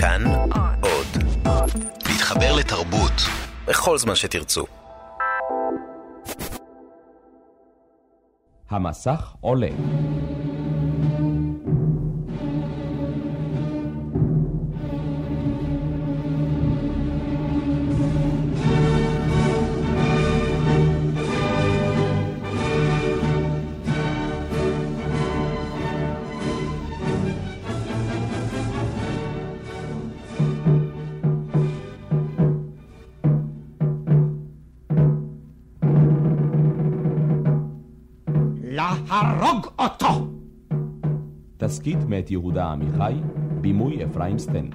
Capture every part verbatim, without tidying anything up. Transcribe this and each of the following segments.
כאן עוד. להתחבר לתרבות בכל זמן שתרצו. המסך עולה. להרוג אותו! תסכית מאת יהודה עמיחי, בימוי אפרים סטן.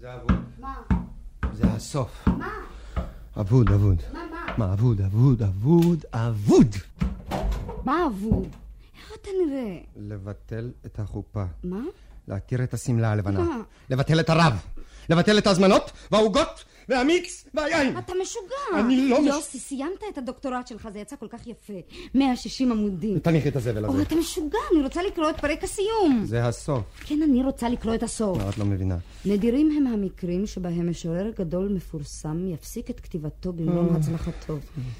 זה אבוד. מה? זה הסוף. מה? אבוד, אבוד. מה, מה? מה, אבוד, אבוד, אבוד, אבוד! מה אבוד? איך אתה נראה? לבטל את החופה. מה? להכיר את השמלה הלבנה. מה? לבטל את הרב. לבטל את ההזמנות והעוגות והמיץ והיין. אתה משוגע. אני לא... יוסי, סיימת את הדוקטורט שלך, זה יצא כל כך יפה. מאה ושישים עמודים. תניח את הזבל הזה. אתה משוגע, אני רוצה לקרוא את פרק הסיום. זה הסוף. כן, אני רוצה לקרוא את הסוף. לא, את לא מבינה. נדירים הם המקרים שבהם משורר גדול מפורסם יפסיק את כתיבתו במלום הצלחתו.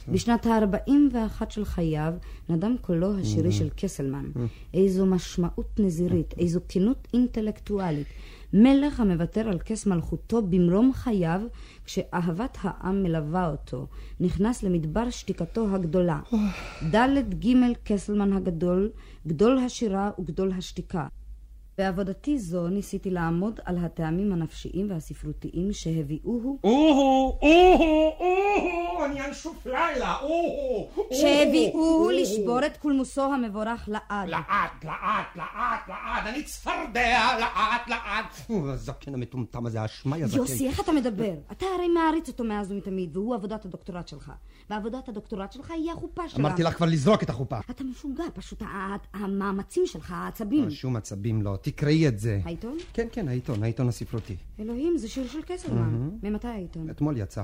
בשנת ה-ארבעים ואחת של חייו נדם קולו השירי של קסלמן. איזו משמעות נזירית, איזו כנות אינטלקטואלית. מלך המוותר על כס מלכותו במרום חייו, כשאהבת העם מלווה אותו, נכנס למדבר שתיקתו הגדולה. ד' ג' קסלמן הגדול, גדול השירה וגדול השתיקה. בעבודתי זו ניסיתי לעמוד על הטעמים הנפשיים והספרותיים שהביאוהו אוהו, אוהו, אוהו, אני אנשוף לילה, אוהו, אוהו שהביאוהו לשבור את קולמוסו המבורך לעד. לעד, לעד, לעד, לעד, אני צפרדע, לעד, לעד. הזקן המטומטם הזה, השמי הזקן. יוסי, איך אתה מדבר? אתה הרי מעריץ אותו מאז ומתמיד, והוא עבודת הדוקטורט שלך. ועבודת הדוקטורט שלך היא החופה שלך. אמרתי לך כבר לזרוק את החופה. אתה משוגע, פשוט המאמצים שלך, העצבים. שום עצבים לא. תקראי את זה. העיתון? כן, כן, העיתון, העיתון הספרותי. אלוהים, זה שיר של קסלמן. ממתי העיתון? אתמול יצא.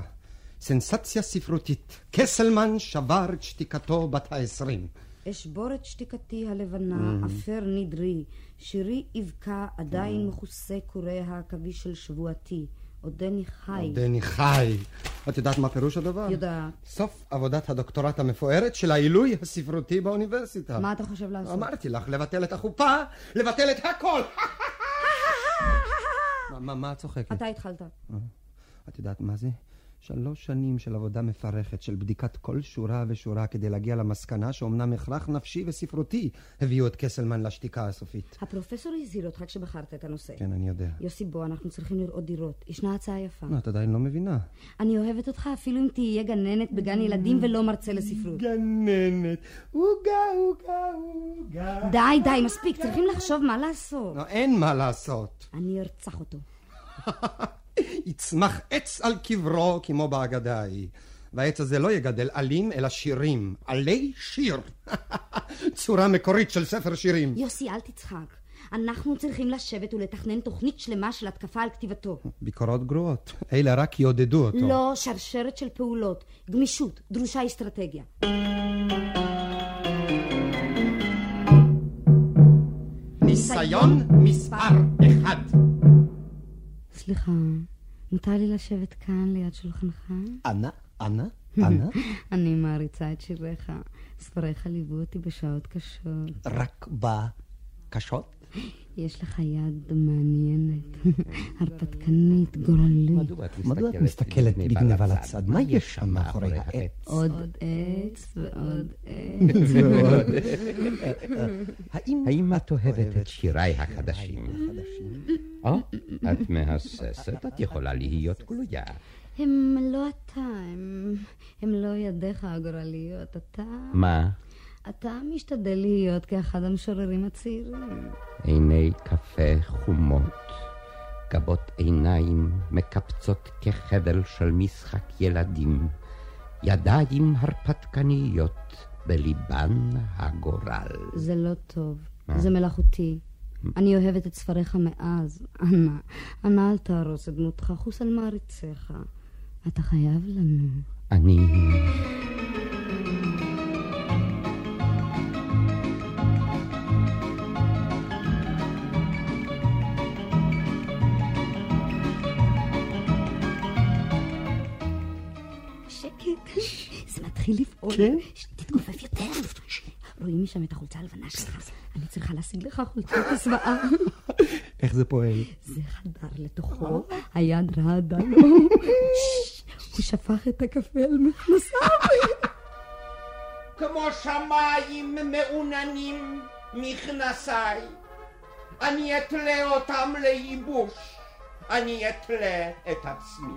סנסציה ספרותית. קסלמן שבר את שתיקתו בת העשרים. אשבור את שתיקתי הלבנה, אפר נדרי. שירי אבקה עדיין מחוסה קורי הקווי של שבועתי. עודני חי. עודני חי. את יודעת מה פירוש הדבר? יודעת. סוף עבודת הדוקטורט המפוארת של העילוי הספרותי באוניברסיטה. מה אתה חושב לעשות? אמרתי לך, לבטל את החופה, לבטל את הכל. מה את צוחקת? אתה התחלת. את יודעת מה זה? שלוש שנים של עבודה מפרכת, של בדיקת כל שורה ושורה כדי להגיע למסקנה שאומנם הכרח נפשי וספרותי הביאו את קסלמן לשתיקה הסופית. הפרופסור הזהיר אותך כשבחרת את הנושא. כן, אני יודע. יוסי, בוא, אנחנו צריכים לראות דירות. ישנה הצעה יפה. לא, את עדיין לא מבינה. אני אוהבת אותך אפילו אם תהיה גננת בגן ילדים ולא מרצה לספרות. גננת. אוגה, אוגה, אוגה. די, די, מספיק. צריכים לחשוב מה לעשות. לא, אין מה לעשות. אני ארצח אותו. יצמח עץ על קברו כמו באגדה ההיא, והעץ הזה לא יגדל עלים אלא שירים, עלי שיר. צורה מקורית של ספר שירים. יוסי, אל תצחק. אנחנו צריכים לשבת ולתכנן תוכנית שלמה של התקפה על כתיבתו. ביקורות גרועות, אלה רק יעודדו אותו. לא, שרשרת של פעולות, גמישות, דרושה אסטרטגיה. ניסיון מספר אחד. סליחה, מותר לי לשבת כאן ליד שולחנך? אנה, אנה, אנה? אני מעריצה את שיריך. ספריך ליוו אותי בשעות קשות. רק בקשות? יש לך יד מעניינת, הרפתקנית, גורלית. מדוע את מסתכלת בגנב על הצד? מה יש שם מאחורי העץ? עוד עץ ועוד עץ. האם את אוהבת את שיריי החדשים? או, את מהססת, את יכולה להיות גלויה. הם לא אתה, הם לא ידיך הגורליות, אתה... מה? אתה משתדל להיות כאחד המשוררים הצעירים. עיני קפה חומות, גבות עיניים מקפצות כחבל של משחק ילדים, ידיים הרפתקניות בליבן הגורל. זה לא טוב, זה מלאכותי. אני אוהבת את ספריך מאז. אנה, אנה אל תהרוס את דמותך, חוס על מעריציך. אתה חייב לנו. אני... תתחיל לפעול. כן? תתכופף יותר. רואים משם את החולצה הלבנה שלך. אני צריכה להשיג לך חולצה צבעה. איך זה פועל? זה חדר לתוכו, היד רעדה לו. הוא שפך את הקפה על מכנסיו. כמו שמיים מעוננים מכנסיי, אני אתלה אותם לייבוש, אני אתלה את עצמי.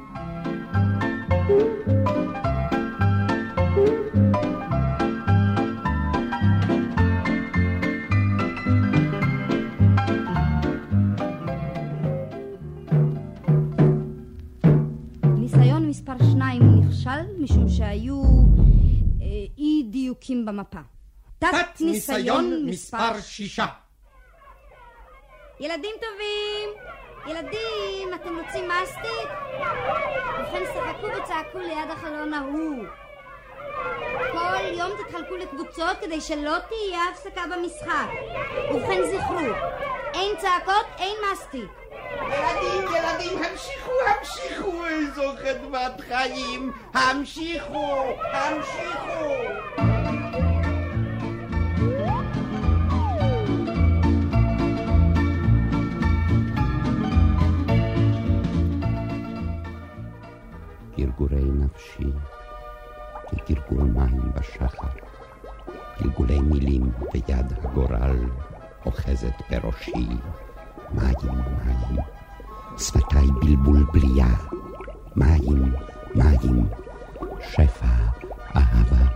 ניסיון מספר שניים נכשל משום שהיו אי דיוקים במפה. תת ניסיון מספר שישה. ילדים טובים, ילדים, אתם רוצים מסטיק? ובכן שחקו וצעקו ליד החלון ההוא. כל יום תתחלקו לקבוצות כדי שלא תהיה הפסקה במשחק. ובכן זכרו, אין צעקות, אין מסטיק. ילדים, ילדים, המשיכו, המשיכו, איזו חדמת חיים, המשיכו, המשיכו. גרגורי נפשי כגרגור מים בשחר, גרגורי מילים ויד הגורל אוחזת בראשי. מים, מים, שפתי בלבול בליה, מים, מים, שפע, אהבה.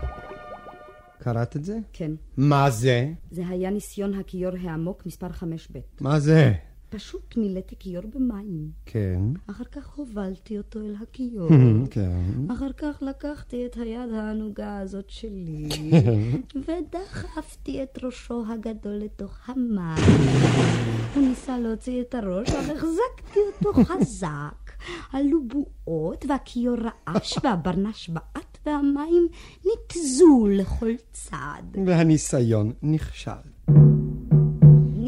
קראת את זה? כן. מה זה? זה היה ניסיון הכיור העמוק מספר חמש ב'. מה זה? פשוט מילאתי כיור במים. כן. אחר כך הובלתי אותו אל הכיור. כן. אחר כך לקחתי את היד הענוגה הזאת שלי, ודחפתי את ראשו הגדול לתוך המים. הוא ניסה להוציא את הראש, אבל החזקתי אותו חזק. עלו בועות, והכיור רעש, והברנש בעט, והמים נתזו לכל צד. והניסיון נכשל.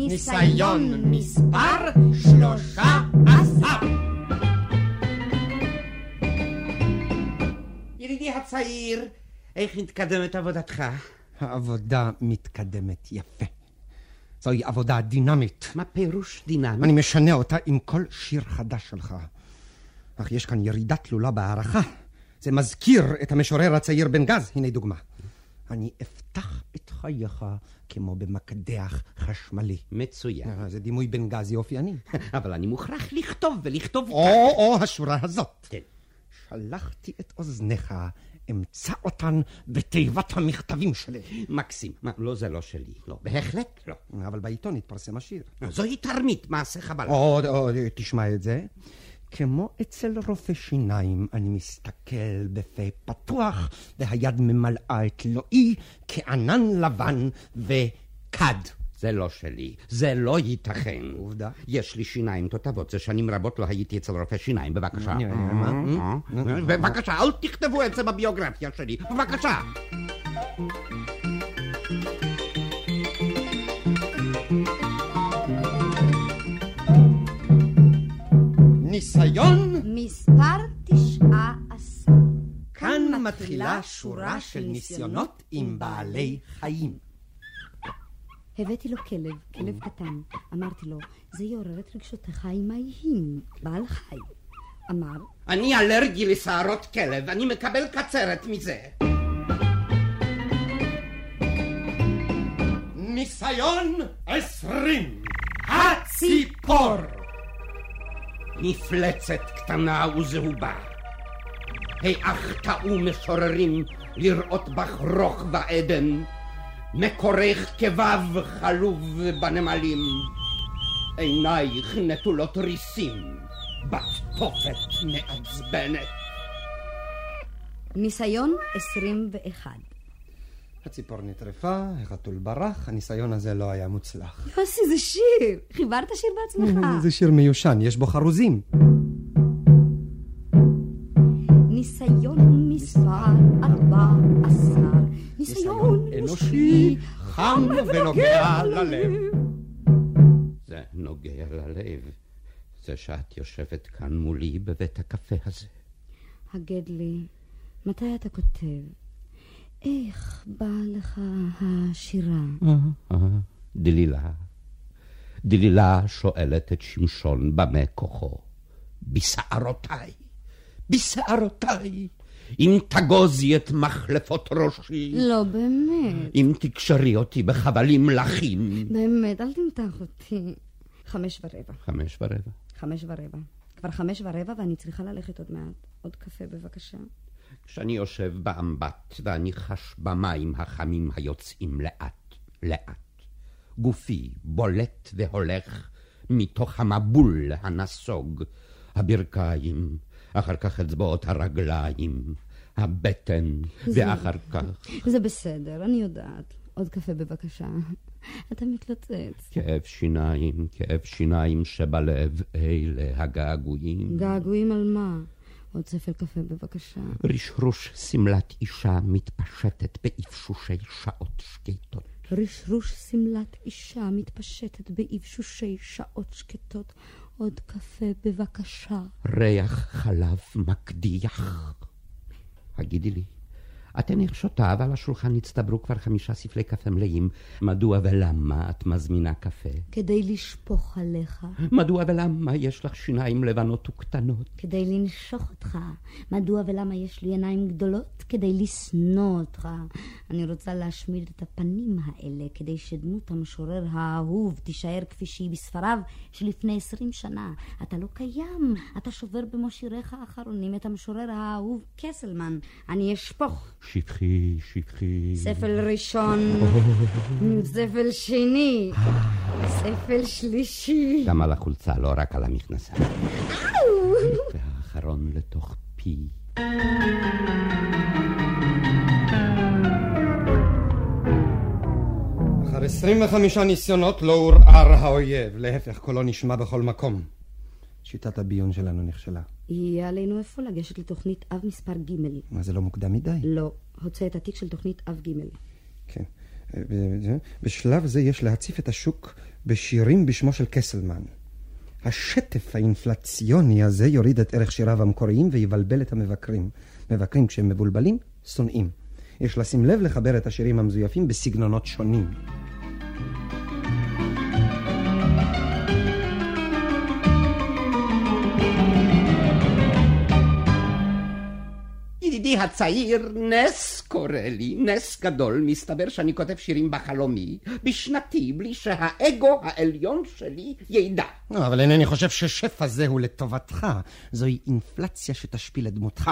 ניסיון מספר שלושה עשר. ילידי הצעיר, איך מתקדמת עבודתך? העבודה מתקדמת יפה. זוהי עבודה דינמית. מה פירוש דינמית? אני משנה אותה עם כל שיר חדש שלך. אך יש כאן ירידה תלולה בהערכה. זה מזכיר את המשורר הצעיר בן גז. הנה דוגמה. אני אפתח את חייך כמו במקדח חשמלי. מצוין. זה דימוי בן גזי אופייני. אבל אני מוכרח לכתוב ולכתוב כך. או, או, השורה הזאת. כן. שלחתי את אוזניך, אמצא אותן בתיבת המכתבים שלי. מקסים. מה, לא, זה לא שלי. לא, בהחלט לא. אבל בעיתון התפרסם השיר. זוהי תרמית, מעשה חבל. או, או, תשמע את זה. כמו אצל רופא שיניים, אני מסתכל בפה פתוח, והיד ממלאה את לואי כענן לבן וכד. זה לא שלי, זה לא ייתכן. עובדה. יש לי שיניים תותבות, זה שנים רבות לא הייתי אצל רופא שיניים, בבקשה. בבקשה, אל תכתבו את זה בביוגרפיה שלי, בבקשה. ניסיון מספר תשעה עשר. כאן מתחילה שורה של ניסיונות עם בעלי חיים. הבאתי לו כלב, כלב קטן. אמרתי לו, זה יעורר את רגשותיך עם האיים, בעל חי. אמר, אני אלרגי לשערות כלב, אני מקבל קצרת מזה. ניסיון עשרים. הציפור. מפלצת קטנה וזהובה, האחטאו משוררים לראות בך רוך בעדן, מקורך כבב חלוב בנמלים, עינייך נטולות ריסים, בת תופת מעצבנת. ניסיון עשרים ואחת. הציפור נטרפה, החתול ברח, הניסיון הזה לא היה מוצלח. יוסי, זה שיר! חיברת שיר בעצמך. זה שיר מיושן, יש בו חרוזים. ניסיון מספר ארבע עשר. ניסיון אנושי, חם ונוגע ללב. זה נוגע ללב. זה שאת יושבת כאן מולי בבית הקפה הזה. הגד לי, מתי אתה כותב? איך באה לך השירה? דלילה. דלילה שואלת את שמשון במה כוחו. בשערותיי, בשערותיי, אם תגוזי את מחלפות ראשי. לא, באמת. אם תקשרי אותי בחבלים לחים. באמת, אל תמתח אותי. חמש ורבע. חמש ורבע. חמש ורבע. כבר חמש ורבע ואני צריכה ללכת עוד מעט. עוד קפה בבקשה. כשאני יושב באמבט ואני חש במים החמים היוצאים לאט, לאט. גופי בולט והולך מתוך המבול הנסוג. הברכיים, אחר כך אצבעות הרגליים, הבטן, זה... ואחר כך... זה בסדר, אני יודעת. עוד קפה בבקשה. אתה מתלוצץ. כאב שיניים, כאב שיניים שבלב, אלה הגעגועים. געגועים על מה? עוד ספל קפה בבקשה. רשרוש סמלת אישה מתפשטת באבשושי שעות שקטות. רשרוש סמלת אישה מתפשטת באבשושי שעות שקטות. עוד קפה בבקשה. ריח חלב מקדיח. הגידי לי, את נחשותה, אבל השולחן הצטברו כבר חמישה ספלי קפה מלאים. מדוע ולמה את מזמינה קפה? כדי לשפוך עליך. מדוע ולמה יש לך שיניים לבנות וקטנות? כדי לנשוך אותך. מדוע ולמה יש לי עיניים גדולות? כדי לסנוע אותך. אני רוצה להשמיד את הפנים האלה, כדי שדמות המשורר האהוב תישאר כפי שהיא בספריו שלפני עשרים שנה. אתה לא קיים. אתה שובר במושיריך האחרונים את המשורר האהוב קסלמן. אני אשפוך. שפחי, שפחי. ספל ראשון, ספל שני, ספל שלישי. גם על החולצה, לא רק על המכנסה. והאחרון לתוך פי. אחר עשרים וחמישה ניסיונות לא הורער האויב, להפך קולו נשמע בכל מקום. שיטת הביון שלנו נכשלה. יהיה עלינו איפה לגשת לתוכנית אב מספר ג'. מה, זה לא מוקדם מדי? לא, הוצא את התיק של תוכנית אב ג'. כן. בשלב זה יש להציף את השוק בשירים בשמו של קסלמן. השטף האינפלציוני הזה יוריד את ערך שיריו המקוריים ויבלבל את המבקרים. מבקרים כשהם מבולבלים, שונאים. יש לשים לב לחבר את השירים המזויפים בסגנונות שונים. ידידי הצעיר, נס קורא לי, נס גדול, מסתבר שאני כותב שירים בחלומי, בשנתי, בלי שהאגו העליון שלי ידע. לא, אבל אינני חושב ששפע זה הוא לטובתך. זוהי אינפלציה שתשפיל את דמותך.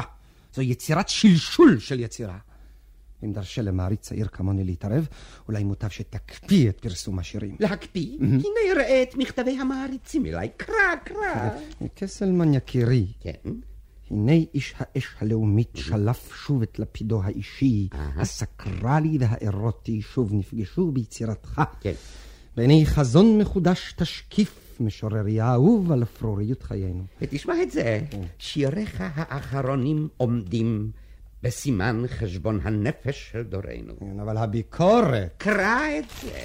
זוהי יצירת שלשול של יצירה. אם דרשה למעריץ צעיר כמוני להתערב, אולי מוטב שתקפיא את פרסום השירים. להקפיא? הנה יראה את מכתבי המעריצים אליי, קרא, קרא. קסלמן יקירי. כן? הנה איש האש הלאומית שלף שוב את לפידו האישי, הסקרלי והאירוטי שוב נפגשו ביצירתך. בעיני חזון מחודש תשקיף משוררי האהוב על פרוריות חיינו. ותשמע את זה, שיריך האחרונים עומדים בסימן חשבון הנפש של דורנו. אבל הביקורת... קרא את זה.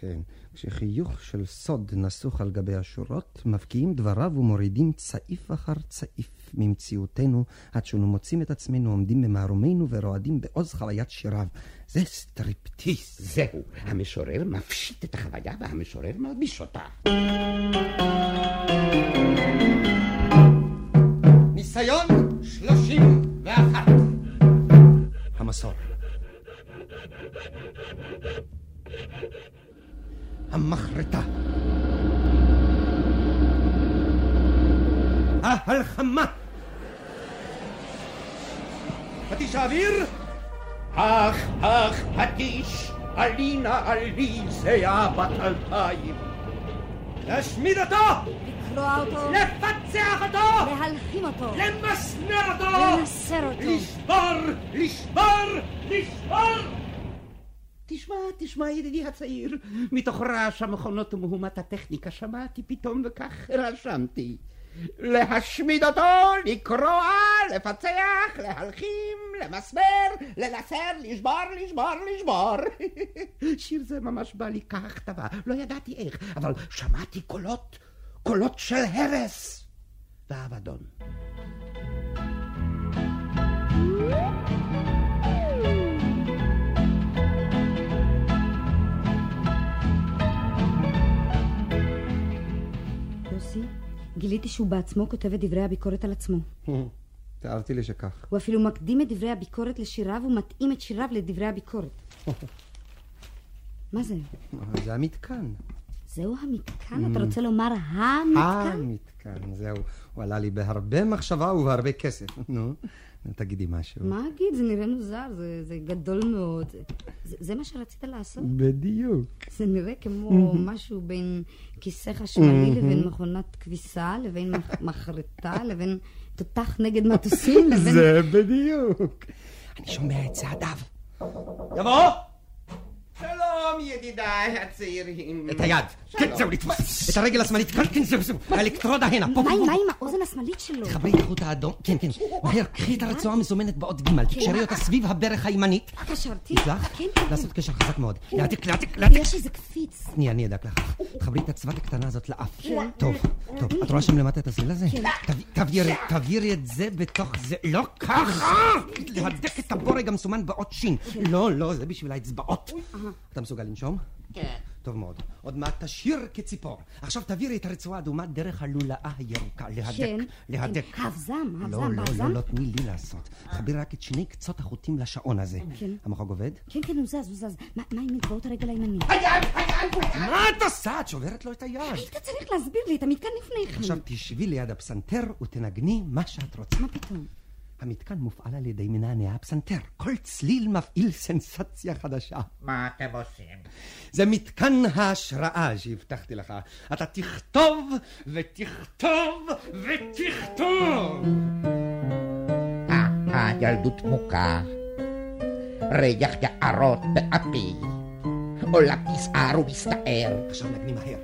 כן. כשחיוך של סוד נסוך על גבי השורות, מבקיעים דבריו ומורידים צעיף אחר צעיף ממציאותנו, עד שאנו מוצאים את עצמנו עומדים ממערומנו ורועדים בעוז חוויית שיריו. זה סטריפטיס. זהו, המשורר מפשיט את החוויה והמשורר מלביש אותה. ניסיון שלושים ואחת. המסור. המחרטה, ההלחמה, פטיש האוויר, אך אך פטיש, עלינה עלי זיה בתלתיים, להשמיד אותו, לקרוע אותו, לפצח אותו, להלחים אותו, למסמר אותו, לנסר אותו, לשבר, לשבר, לשבר. תשמע, תשמע ידידי הצעיר, מתוך רעש המכונות ומהומת הטכניקה שמעתי פתאום וכך רשמתי. להשמיד אותו, לקרוע, לפצח, להלחים, למסבר, לנסר, לשבור, לשבור, לשבור. שיר זה ממש בא לי כהכתבה, לא ידעתי איך, אבל שמעתי קולות, קולות של הרס והאבדון. גיליתי שהוא בעצמו כותב את דברי הביקורת על עצמו. תארתי לי שכך. הוא אפילו מקדים את דברי הביקורת לשיריו ומתאים את שיריו לדברי הביקורת. מה זה? זה המתקן. זהו המתקן? אתה רוצה לומר המתקן? המתקן, זהו. הוא עלה לי בהרבה מחשבה ובהרבה כסף. נו, תגידי משהו. מה אגיד? זה נראה מוזר, זה גדול מאוד. זה מה שרצית לעשות? בדיוק. זה נראה כמו משהו בין כיסא חשמלי לבין מכונת כביסה, לבין מחרטה, לבין תותח נגד מטוסים, לבין... זה בדיוק. אני שומע את צעדיו. יבוא! שלום ידידיי הצעירים. את היד, כן זהו לתפוס. את הרגל השמאלית, כאן כן זהו זהו. האלקטרודה הנה. מה עם האוזן השמאלית שלו? תחברי את החוט האדום, כן כן. מהר, קחי את הרצועה המסומנת באות ג', תקשרי אותה סביב הברך הימנית. קשרתי? הצלחת? כן כן. לעשות קשר חזק מאוד. להעתיק, להעתיק, להעתיק. יש איזה קפיץ. תני, אני אדאג לך. תחברי את הצוות הקטנה הזאת לאף. טוב, טוב. את רואה שם למטה את הסליל הזה? תעבירי את זה בתוך זה. לא ככה. להדק את הבורג המסומן באות שין. לא, לא, זה בשביל האצבעות. אתה מסוגל לנשום? כן. טוב מאוד. עוד מעט תשיר כציפור. עכשיו תעבירי את הרצועה האדומה דרך הלולאה הירוקה. להדק. כן. להדק. הבזם, הבזם, הבזם. לא, לא, לא, תני לי לעשות. תחביר רק את שני קצות החוטים לשעון הזה. כן. המחוג עובד? כן, כן, הוא זז, הוא זז. מה עם מטבעות הרגל הימני? היד, היד, היד! מה את עושה? את שוברת לו את היד. היית צריך להסביר לי, אתה מתקן לפני כן. עכשיו תשבי ליד הפסנתר ותנגני מה שאת רוצה. מה פתאום? המתקן מופעל על ידי מנענע הפסנתר. כל צליל מפעיל סנסציה חדשה. מה אתם עושים? זה מתקן ההשראה שהבטחתי לך. אתה תכתוב ותכתוב ותכתוב. הילדות מוקה, ריח יערות באפי, עולה תסער ומסתער. עכשיו נגנים מהר.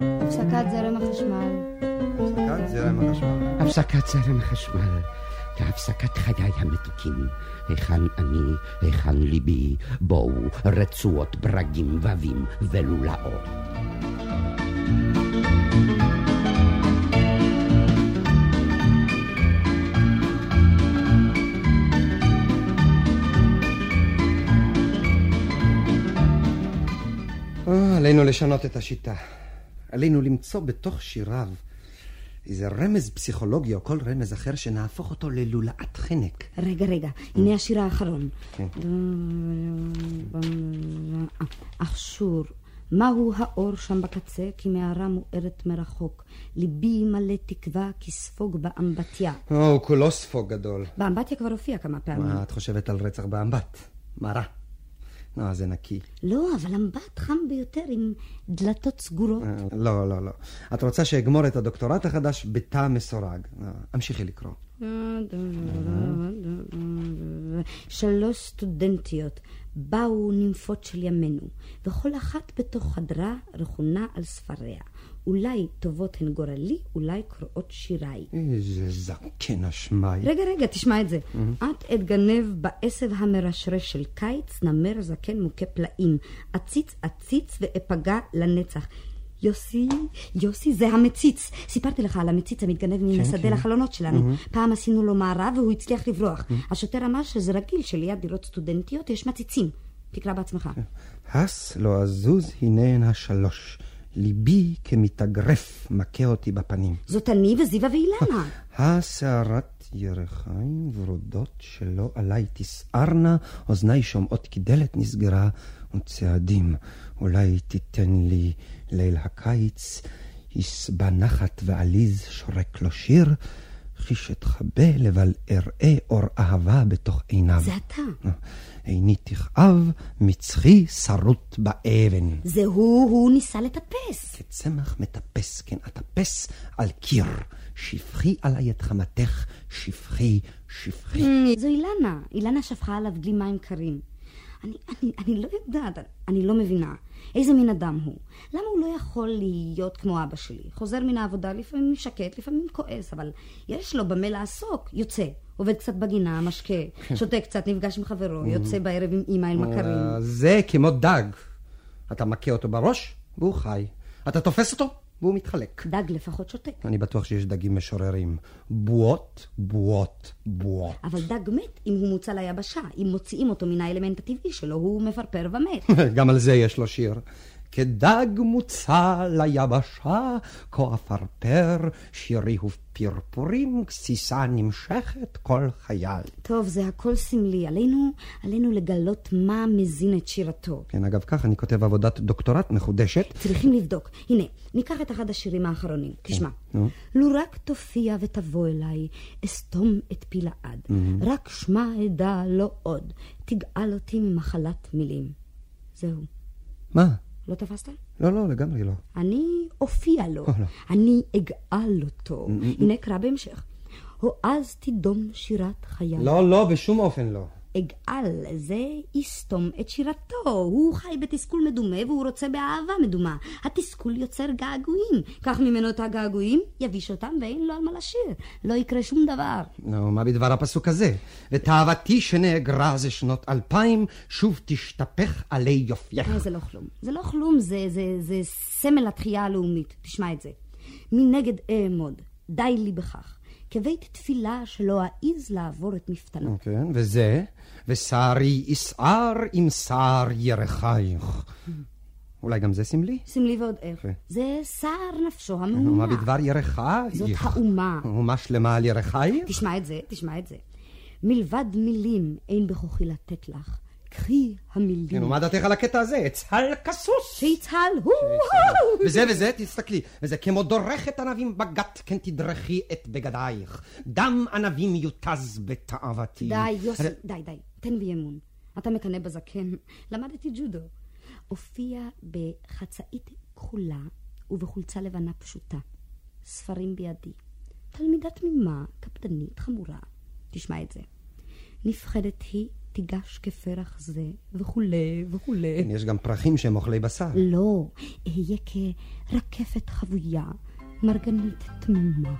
הפסקת זרם החשמל. הפסקת זרם החשמל. הפסקת זרם החשמל. להפסקת חיי המתוקים, היכן אני, היכן ליבי, בואו רצועות ברגים ובים ולולאות. עלינו לשנות את השיטה. עלינו למצוא בתוך שיריו איזה רמז פסיכולוגי או כל רמז אחר שנהפוך אותו ללולעת חנק. רגע, רגע, הנה השיר האחרון. אכשור, מהו האור שם בקצה כי מערה מוארת מרחוק? ליבי מלא תקווה כי ספוג באמבטיה. או, כולו ספוג גדול. באמבטיה כבר הופיע כמה פעמים. מה, את חושבת על רצח באמבט? מרה. לא, זה נקי. לא, אבל אמבט חם ביותר עם דלתות סגורות. לא, לא, לא. את רוצה שאגמור את הדוקטורט החדש בתא מסורג. אמשיכי לקרוא. שלוש סטודנטיות באו נימפות של ימינו, וכל אחת בתוך חדרה רכונה על ספריה. אולי טובות הן גורלי, אולי קוראות שיריי. איזה זקן השמי. רגע, רגע, תשמע את זה. את אתגנב בעשב המרשרש של קיץ, נמר זקן מוכה פלאים. עציץ, עציץ ואפגע לנצח. יוסי, יוסי, זה המציץ. סיפרתי לך על המציץ המתגנב מן השדה לחלונות שלנו. פעם עשינו לו מערב והוא הצליח לברוח. השוטר אמר שזה רגיל שליד דירות סטודנטיות יש מציצים. תקרא בעצמך. הס לא עזוז, הנה הן השלוש. ליבי כמתגרף מכה אותי בפנים. זאת אני וזיווה ואילנה. הסערת ירחיים ורודות שלא עליי תסערנה, אוזני שומעות כי דלת נסגרה וצעדים. אולי תיתן לי ליל הקיץ, יסבע נחת ועליז שורק לו שיר, חישתחבא לבל אראה אור אהבה בתוך עיניו. זה אתה. איני תכאב, מצחי שרוט באבן. זהו, הוא ניסה לטפס. כצמח מטפס, כן, אטפס על קיר. שפחי עליי את חמתך, שפחי, שפחי. זו אילנה. אילנה שפחה עליו דלי מים קרים. אני, אני, אני לא יודעת, אני לא מבינה. איזה מין אדם הוא? למה הוא לא יכול להיות כמו אבא שלי? חוזר מן העבודה, לפעמים שקט, לפעמים כועס, אבל יש לו במה לעסוק, יוצא. עובד קצת בגינה, משקה, שותה קצת, נפגש עם חברו, יוצא בערב עם אמא אל מכרים. זה כמו דג. אתה מכה אותו בראש, והוא חי. אתה תופס אותו, והוא מתחלק. דג לפחות שותה. אני בטוח שיש דגים משוררים. בועות, בועות, בועות. אבל דג מת אם הוא מוצא ליבשה. אם מוציאים אותו מן האלמנט הטבעי שלו, הוא מפרפר ומת. גם על זה יש לו שיר. כדג מוצא ליבשה, כה אפרפר, שירי ופרפורים, כסיסה נמשכת כל חייל. טוב, זה הכל סמלי. עלינו, עלינו לגלות מה מזין את שירתו. כן, אגב, כך אני כותב עבודת דוקטורט מחודשת. צריכים לבדוק. הנה, ניקח את אחד השירים האחרונים. תשמע. לו רק תופיע ותבוא אליי, אסתום את פי לעד. רק שמה עדה לא עוד, תגאל אותי ממחלת מילים. זהו. מה? לא תפסת? לא, לא, לגמרי לא. אני אופיע לו. אני אגאל אותו. הנה, קרא בהמשך. או אז תדום שירת חייו. לא, לא, בשום אופן לא. אגאל, זה יסתום את שירתו. הוא חי בתסכול מדומה והוא רוצה באהבה מדומה. התסכול יוצר געגועים. כך ממנו את הגעגועים, יביש אותם ואין לו על מה לשיר. לא יקרה שום דבר. נו, מה בדבר הפסוק הזה? ותאוותי שנאגרה זה שנות אלפיים, שוב תשתפך עלי יופייך. זה לא חלום. זה לא חלום, זה, זה, זה סמל התחייה הלאומית. תשמע את זה. מנגד אעמוד, די לי בכך. כבית תפילה שלא העיז לעבור את מפתנו. כן, וזה, ושערי יסער עם שער ירחייך. אולי גם זה סמלי? סמלי ועוד איך. זה שער נפשו, המאומה. מה בדבר ירחייך? זאת האומה. אומה שלמה על ירחייך? תשמע את זה, תשמע את זה. מלבד מילים אין בכוחי לתת לך. קחי המילים. כן, ומה דעתך על הקטע הזה? יצהל כסוס. שיצהל הוא. וזה וזה, תסתכלי. וזה כמו דורכת ענבים בגת, כן תדרכי את בגדייך. דם ענבים יוטז בתאוותי. די, יוסי, די, די. תן בי אמון. אתה מקנה בזקן. למדתי ג'ודו. הופיע בחצאית כחולה ובחולצה לבנה פשוטה. ספרים בידי. תלמידת ממה, קפדנית חמורה. תשמע את זה. נפחדת היא. תיגש כפרח זה, וכולי, וכולי. יש גם פרחים שהם אוכלי בשר. לא, אהיה כרקפת חבויה, מרגנית תמימה.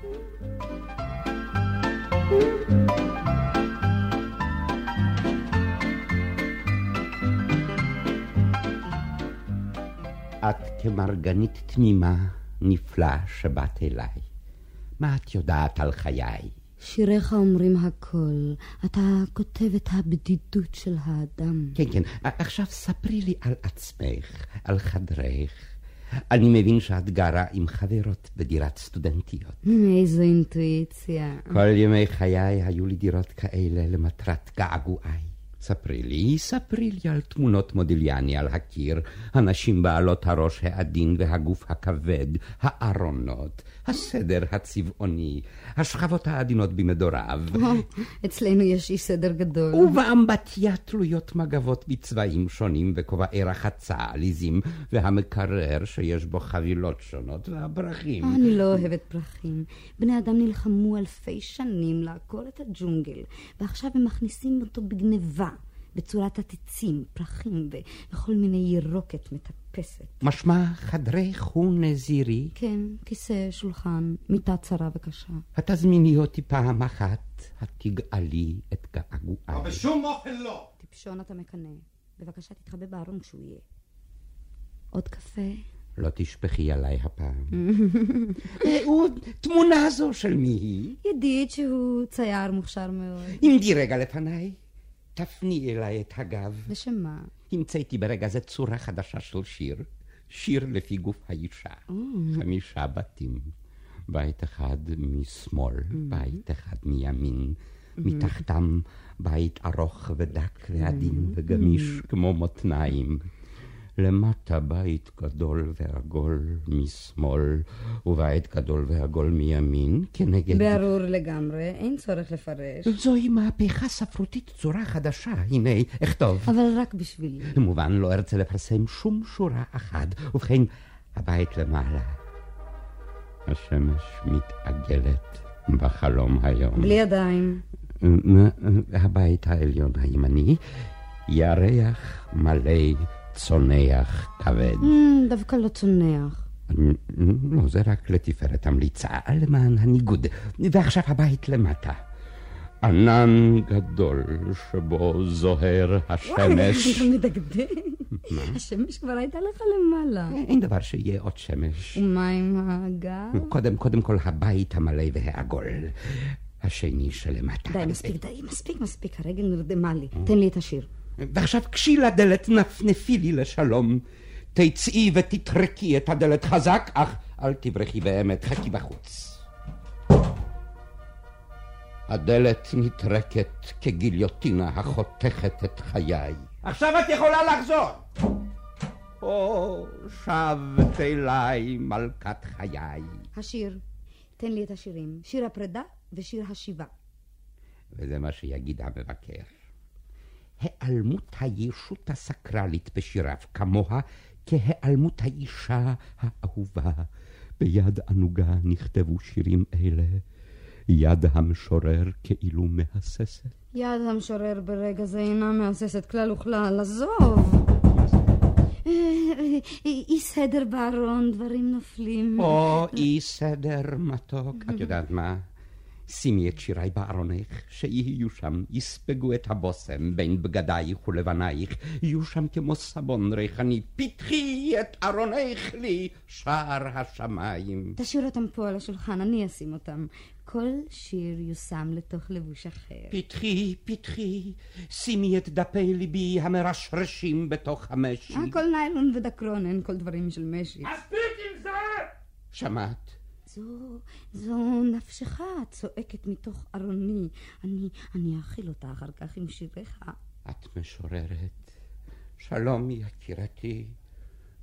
את כמרגנית תמימה נפלא שבאת אליי. מה את יודעת על חיי? שיריך אומרים הכל, אתה כותב את הבדידות של האדם. כן, כן, עכשיו ספרי לי על עצמך, על חדרך. אני מבין שאת גרה עם חברות בדירת סטודנטיות. איזו אינטואיציה. כל ימי חיי היו לי דירות כאלה למטרת געגועי. ספרי לי, ספרי לי על תמונות מודיליאני על הקיר, הנשים בעלות הראש העדין והגוף הכבד, הארונות, הסדר הצבעוני, השכבות העדינות במדוריו. אצלנו יש אי סדר גדול. ובאמבטיה תלויות מגבות בצבעים שונים וכובעי רחצה עליזים, והמקרר שיש בו חבילות שונות והפרחים. אני לא אוהבת פרחים. בני אדם נלחמו אלפי שנים לעקור את הג'ונגל, ועכשיו הם מכניסים אותו בגניבה. בצורת עתיצים, פרחים וכל מיני ירוקת מטפסת. משמע חדרי חון נזירי? כן, כיסא, שולחן, מיטה צרה וקשה. התזמיני אותי פעם אחת, התגעלי את געגועי. בשום אוכל לא! טיפשון אתה מקנה. בבקשה תתחבא בארון כשהוא יהיה. עוד קפה? לא תשפחי עליי הפעם. תמונה זו של מי היא? ידיד שהוא צייר מוכשר מאוד. עמדי רגע לפניי. תפני אליי את הגב. לשמה? המצאתי ברגע זה צורה חדשה של שיר. שיר לפי גוף האישה. Oh. חמישה בתים. בית אחד משמאל, mm-hmm. בית אחד מימין. Mm-hmm. מתחתם בית ארוך ודק ועדין mm-hmm. וגמיש mm-hmm. כמו מותניים. למטה בית גדול ועגול משמאל, ובית גדול ועגול מימין, כנגד... ברור לגמרי, אין צורך לפרש. זוהי מהפכה ספרותית, צורה חדשה, הנה, אכתוב. אבל רק בשבילי. כמובן, לא ארצה לפרסם שום שורה אחת, ובכן, הבית למעלה. השמש מתעגלת בחלום היום. בלי ידיים. הבית העליון הימני, ירח מלא... צונח כבד. דווקא לא צונח. לא, זה רק לתפארת המליצה למען הניגוד. ועכשיו הבית למטה. ענן גדול שבו זוהר השמש. וואי, אתה מדגדג. השמש כבר הייתה לך למעלה. אין דבר שיהיה עוד שמש. ומה עם האגב? קודם, קודם כל הבית המלא והעגול. השני שלמטה. די, מספיק, די, מספיק, מספיק. הרגל נרדמה לי. תן לי את השיר. ועכשיו כשי לדלת נפנפי לי לשלום, תצאי ותטרקי את הדלת חזק, אך אל תברחי באמת, חכי בחוץ. הדלת נטרקת כגיליוטינה החותכת את חיי. עכשיו את יכולה לחזור. או, שבת אליי מלכת חיי. השיר, תן לי את השירים, שיר הפרדה ושיר השיבה. וזה מה שיגיד המבקר. העלמות הישות הסקרלית בשיריו, כמוה כהעלמות האישה האהובה. ביד ענוגה נכתבו שירים אלה, יד המשורר כאילו מהססת. יד המשורר ברגע זה אינה מהססת כלל וכלל, עזוב. אי סדר בארון, דברים נופלים. או, אי סדר מתוק. את יודעת מה? שימי את שיריי בארונך, שיהיו שם, יספגו את הבוסם בין בגדייך ולבנייך, יהיו שם כמו סבון ריחני. פתחי את ארונך לי, שער השמיים. תשאיר אותם פה על השולחן, אני אשים אותם. כל שיר יושם לתוך לבוש אחר. פתחי, פתחי, שימי את דפי ליבי המרשרשים בתוך המשי. הכל ניילון ודקרון, אין כל דברים של משי. מספיק עם זה! שמעת? זו, זו נפשך צועקת מתוך ארוני. אני, אני אאכיל אותה אחר כך עם שיריך. את משוררת. שלום יקירתי,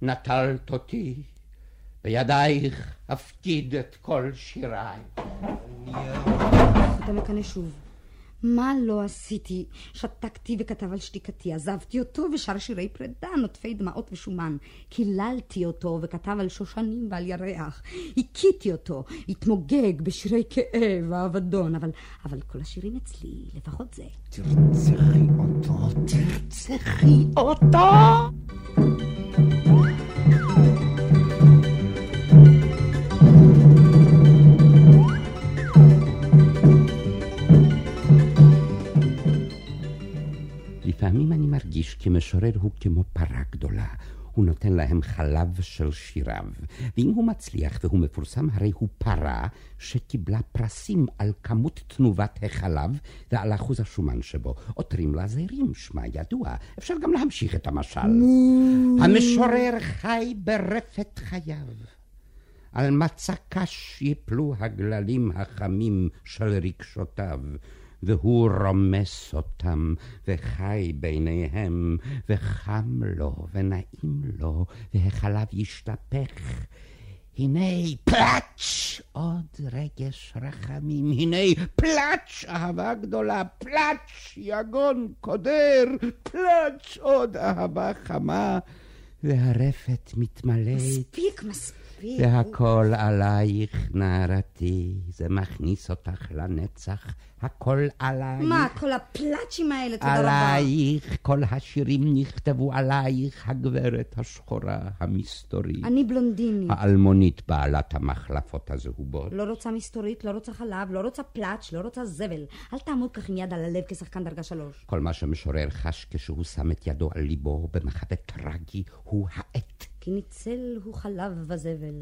נטלת אותי. בידייך אפקיד את כל שיריי. אתה מקנה שוב. מה לא עשיתי? שתקתי וכתב על שתיקתי, עזבתי אותו ושר שירי פרדה, נוטפי דמעות ושומן. קיללתי אותו וכתב על שושנים ועל ירח. הכיתי אותו, התמוגג בשירי כאב והעבדון, אבל, אבל כל השירים אצלי, לפחות זה. תרצחי אותו, תרצחי אותו! לפעמים אני מרגיש כי משורר הוא כמו פרה גדולה, הוא נותן להם חלב של שיריו, ואם הוא מצליח והוא מפורסם, הרי הוא פרה שקיבלה פרסים על כמות תנובת החלב ועל אחוז השומן שבו. עותרים לה זהירים, שמה ידוע, אפשר גם להמשיך את המשל. המשורר חי ברפת חייו, על מצע קש יפלו הגללים החמים של רגשותיו, והוא רומס אותם וחי ביניהם, וחם לו ונעים לו והחלב ישתפך. הנה פלאץ' עוד רגש רחמים, הנה פלאץ' אהבה גדולה, פלאץ' יגון קודר, פלאץ' עוד אהבה חמה, והרפת מתמלאת. מספיק, מספיק. והכל עלייך נערתי, זה מכניס אותך לנצח. הכל עלייך. מה, כל הפלאצ'ים האלה, תודה רבה. עלייך, כל השירים נכתבו עלייך, הגברת השחורה, המסתורית. אני בלונדינית. האלמונית בעלת המחלפות הזהובות. לא רוצה מסתורית, לא רוצה חלב, לא רוצה פלאץ', לא רוצה זבל. אל תעמוד כך עם יד על הלב כשחקן דרגה שלוש. כל מה שמשורר חש כשהוא שם את ידו על ליבו במחווה טרגי הוא העט. כי ניצל הוא חלב וזבל.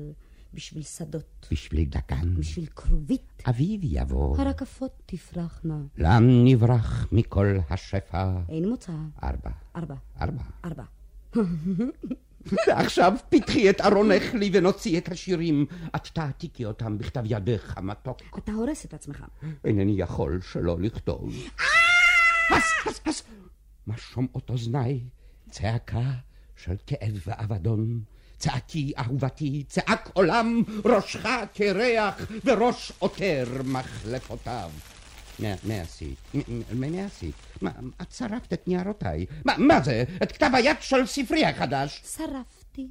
בשביל שדות, בשביל דגן, בשביל קרובית, אביב יבוא, הרקפות תפרחנה. לאן נברח מכל השפע? אין מוצא. ארבע ארבע ארבע ארבע. עכשיו פתחי את ארונך לי ונוציא את השירים, את תעתיקי אותם בכתב ידך המתוק. אתה הורס את עצמך. אינני יכול שלא לכתוב. מה שומעות אוזניי? צעקה של כאב ואבדון. צעקי אהובתי, צעק עולם, ראשך כריח וראש עותר מחלפותיו. מה, מה עשית? מה, מה עשית? מה, את שרפת את ניירותיי. מה, מה זה? את כתב היד של ספרי החדש. שרפתי.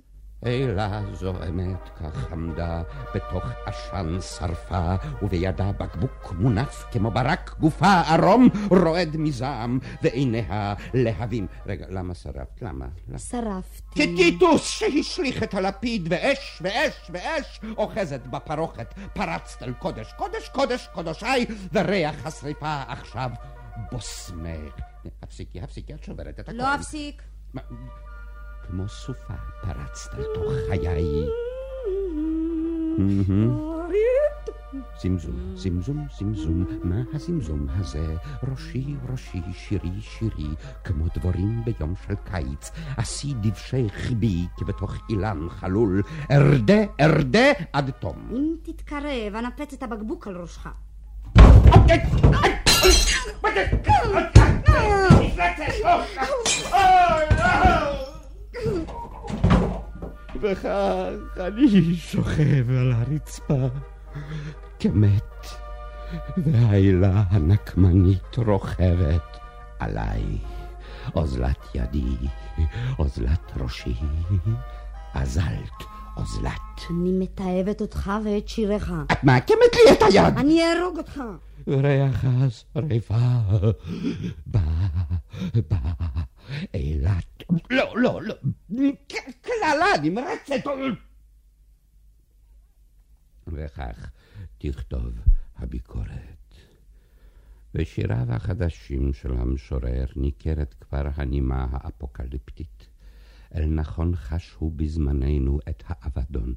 אילה זו אמת כך עמדה, בתוך עשן שרפה, ובידה בקבוק מונף כמו ברק, גופה ערום, רועד מזעם, ועיניה להבים. רגע, למה שרפת? למה? שרפתי. כטיטוס שהשליך את הלפיד, ואש, ואש, ואש, אוחזת בפרוכת, פרצת אל קודש, קודש, קודש, קודשיי, וריח השריפה עכשיו בוסמך. הפסיקי, הפסיקי, את שוברת את הכל. לא הפסיק. מה? כמו סופה פרצת לתוך חיי. זמזום, זמזום, זמזום, מה הזמזום הזה? ראשי, ראשי, שירי, שירי, כמו דבורים ביום של קיץ. עשי דבשי חיבי, כבתוך אילן חלול. ארדה, ארדה, עד תום. אם תתקרב, אנפץ את הבקבוק על ראשך. וכך אני שוכב על הרצפה כמת, והעילה הנקמנית רוכבת עליי. אוזלת ידי, אוזלת ראשי, אזלת אוזלת. אני מתאהבת אותך ואת שיריך. את מעקמת לי את היד. אני ארוג אותך. וריח השריפה בא, בא, אילת. לא, לא, לא, כללה נמרצת. וכך תכתוב הביקורת. בשיריו החדשים של המשורר ניכרת כבר הנימה האפוקליפטית. אל נכון חשו בזמננו את האבדון.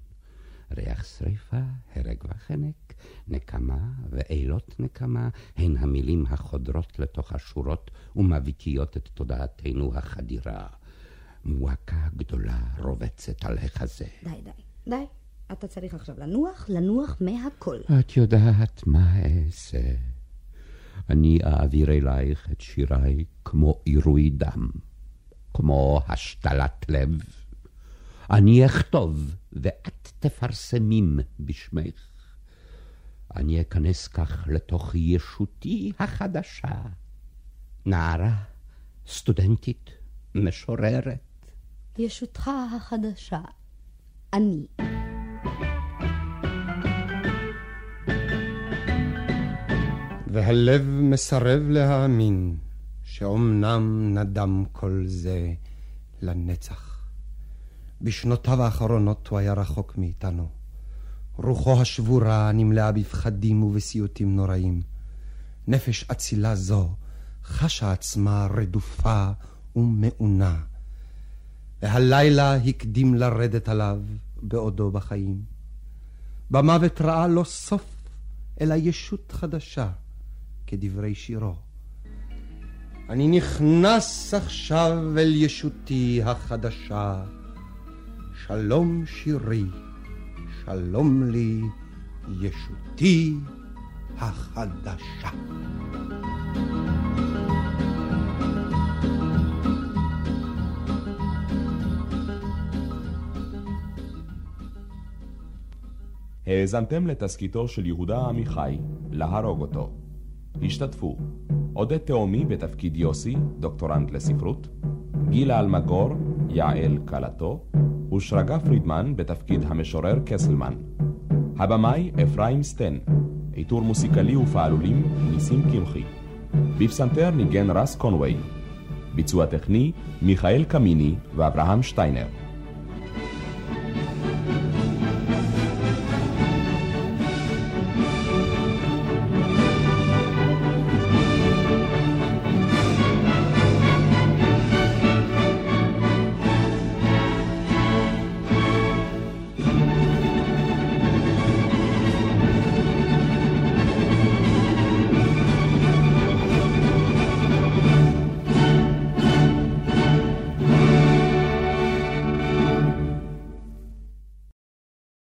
ריח שריפה, הרג וחנק, נקמה ואילות נקמה הן המילים החודרות לתוך השורות ומביקיות את תודעתנו החדירה. מועקה גדולה רובצת על החזה. די, די, די. אתה צריך עכשיו לנוח, לנוח מהכל. את יודעת מה אעשה? אני אעביר אלייך את שיריי כמו עירוי דם, כמו השתלת לב. אני אכתוב ואת תפרסמים בשמך. אני אכנס כך לתוך ישותי החדשה. נערה, סטודנטית, משוררת. ישותך החדשה, אני. והלב מסרב להאמין שאומנם נדם כל זה לנצח. בשנותיו האחרונות הוא היה רחוק מאיתנו. רוחו השבורה נמלאה בפחדים ובסיוטים נוראים. נפש אצילה זו חשה עצמה רדופה ומעונה. והלילה הקדים לרדת עליו בעודו בחיים. במוות ראה לא סוף אלא ישות חדשה. כדברי שירו, אני נכנס עכשיו אל ישותי החדשה. שלום שירי, שלום לי ישותי החדשה. האזנתם לתסקיתו של יהודה עמיחי, להרוג אותו. השתתפו אדית תומי בתפקיד יוסי, דוקטורנט לספרות, גילה אלמגור, יעל קלטו, ושרגה פרידמן בתפקיד המשורר קסלמן. הבמאי אפרים סטן, איתור מוסיקלי ופעלולים ניסים כמחי. בפסנתר ניגן רס קונווי. ביצוע טכני מיכאל קמיני ואברהם שטיינר.